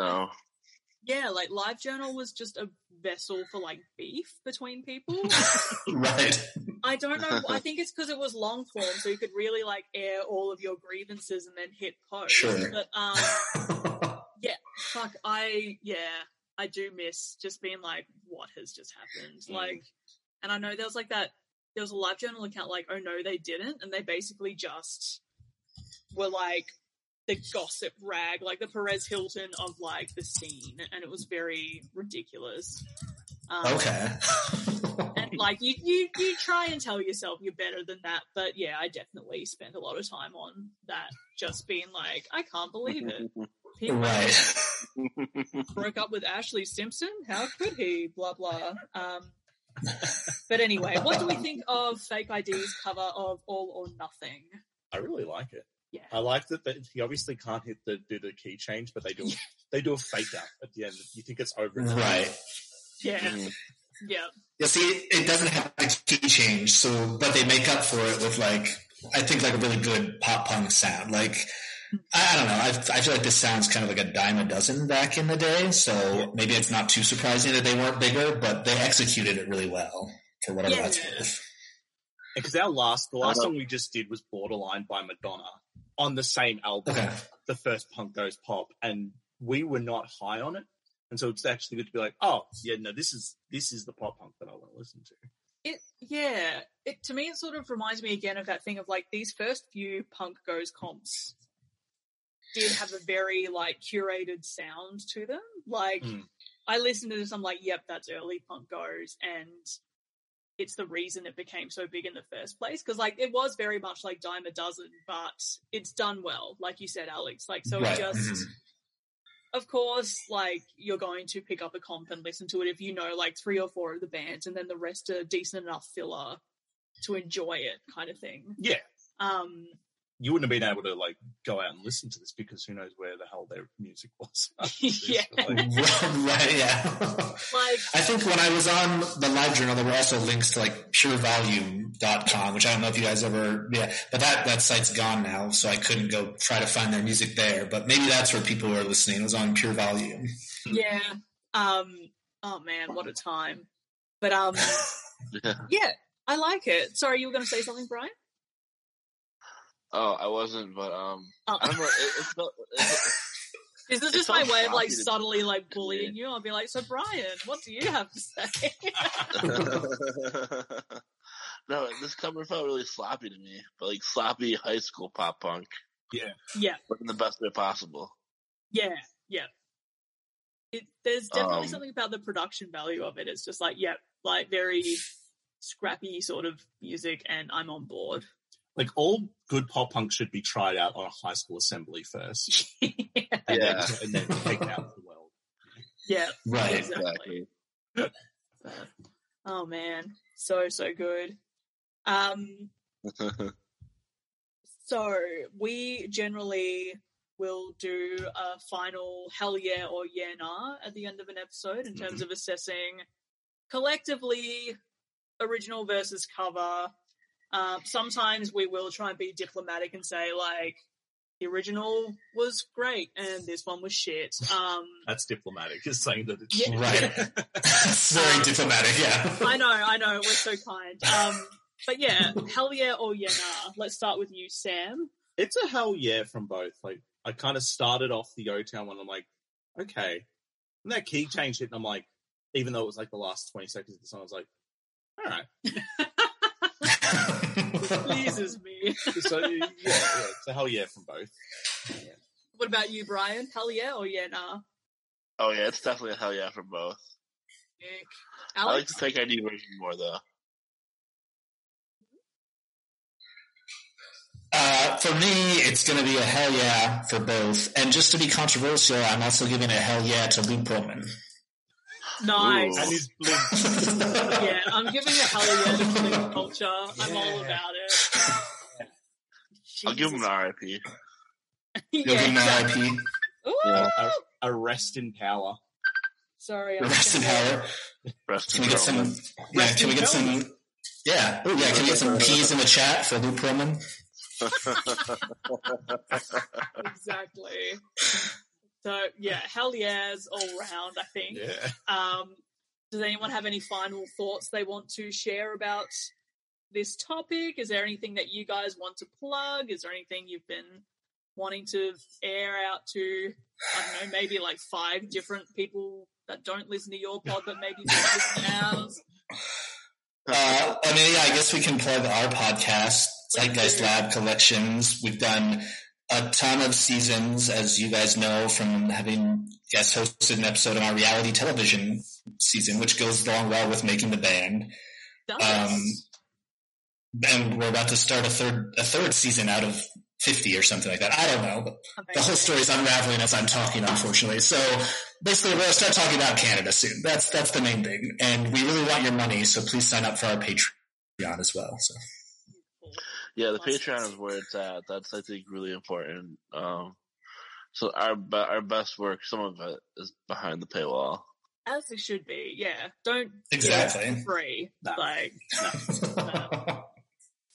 live journal was just a vessel for like beef between people. Right. I don't know. I think it's because it was long form, so you could really like air all of your grievances and then hit post. Sure. But I do miss just being like, what has just happened? Like, and I know there was like that. There was a live journal account like, oh no, they didn't, and they basically just were like the gossip rag, like the Perez Hilton of like the scene, and it was very ridiculous. And like you try and tell yourself you're better than that, but yeah, I definitely spent a lot of time on that, just being like, I can't believe it. Pete Wentz broke up with Ashley Simpson. How could he? Blah blah. But anyway, what do we think of Fake ID's cover of All or Nothing? I really like it. Yeah. I like that he obviously can't do the key change, but they do a fake out at the end. You think it's over, right? Yeah. See, it doesn't have the key change, but they make up for it with like, I think like a really good pop punk sound. Like, I don't know. I feel like this sounds kind of like a dime a dozen back in the day. So maybe it's not too surprising that they weren't bigger, but they executed it really well for whatever that's worth. Because the last song we just did was Borderline by Madonna on the same album, the first Punk Goes Pop, and we were not high on it, and so it's actually good to be like, oh yeah, no, this is the pop punk that I want to listen to. It to me, it sort of reminds me again of that thing of like these first few Punk Goes comps did have a very like curated sound to them. Like I listened to this, I'm like, yep, that's early Punk Goes, and it's the reason it became so big in the first place, because like it was very much like dime a dozen, but it's done well, like you said, Alex. Like, so it just, of course, like you're going to pick up a comp and listen to it if you know like three or four of the bands, and then the rest are decent enough filler to enjoy it, kind of thing. Yeah. You wouldn't have been able to like go out and listen to this because who knows where the hell their music was. I think when I was on the live journal, there were also links to like purevolume.com, which I don't know if you guys ever, but that site's gone now. So I couldn't go try to find their music there, but maybe that's where people were listening. It was on Pure Volume. Yeah. Oh man, what a time. But, I like it. Sorry, you were going to say something, Brian? Oh, I wasn't, but I don't know. Is this just my way of like subtly like bullying you? I'll be like, so Brian, what do you have to say? No, this cover felt really sloppy to me, but like sloppy high school pop punk. Yeah, but in the best way possible. Yeah, yeah. There's definitely something about the production value of it. It's just like, yeah, like very scrappy sort of music, and I'm on board. Like, all good pop punk should be tried out on a high school assembly first. And then taken out of the world. Yeah. Right, exactly. But, oh, man. So good. So we generally will do a final hell yeah or yeah nah at the end of an episode in terms of assessing collectively original versus cover. Sometimes we will try and be diplomatic and say, like, the original was great and this one was shit. That's diplomatic, just saying that it's yeah. Right. That's very diplomatic, yeah. I know, we're so kind. But yeah, hell yeah or yeah nah. Let's start with you, Sam. It's a hell yeah from both. Like, I kind of started off the O-Town one, I'm like, okay. And that key change hit, and I'm like, even though it was like the last 20 seconds of the song, I was like, all right. It pleases me. So so hell yeah from both. Yeah. What about you, Brian? Hell yeah or yeah nah? Oh yeah, it's definitely a hell yeah from both. I like the Fake ID version more though. For me, it's going to be a hell yeah for both. And just to be controversial, I'm also giving a hell yeah to Lou Pearlman. Nice. And he's Blink. Yeah, I'm giving a hell yeah to Blink culture. Yeah. I'm all about it. Jesus. I'll give him an RIP. Give him an RIP. Yeah. A rest in power. Sorry. Can we get some? Yeah. Ooh, yeah. Can we get some peas in the chat for Lou Pearlman? Exactly. So, yeah, hell yeahs all round, I think. Yeah. Does anyone have any final thoughts they want to share about this topic? Is there anything that you guys want to plug? Is there anything you've been wanting to air out to, I don't know, maybe like 5 different people that don't listen to your pod but maybe do listen to ours? I mean, yeah, I guess we can plug our podcast, Zeitgeist Lab Collections. We've done a ton of seasons, as you guys know, from having guest hosted an episode on our reality television season, which goes along well with Making the Band. And we're about to start a third season out of 50 or something like that. I don't know. But the whole story is unraveling as I'm talking, unfortunately. So basically, we're going to start talking about Canada soon. That's the main thing. And we really want your money, so please sign up for our Patreon as well. So. Yeah, the Patreon is where it's at. That's, I think, really important. So our best work, some of it, is behind the paywall. As it should be, yeah. Don't exactly get it for free. No. Like, no.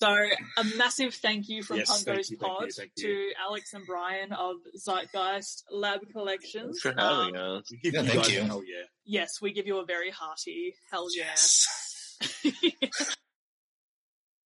So a massive thank you from Punk Goes Pod to Alex and Brian of Zeitgeist Lab Collections. Thanks for having us. Thank you. Hell yeah. Yes, we give you a very hearty hell yeah. Yes.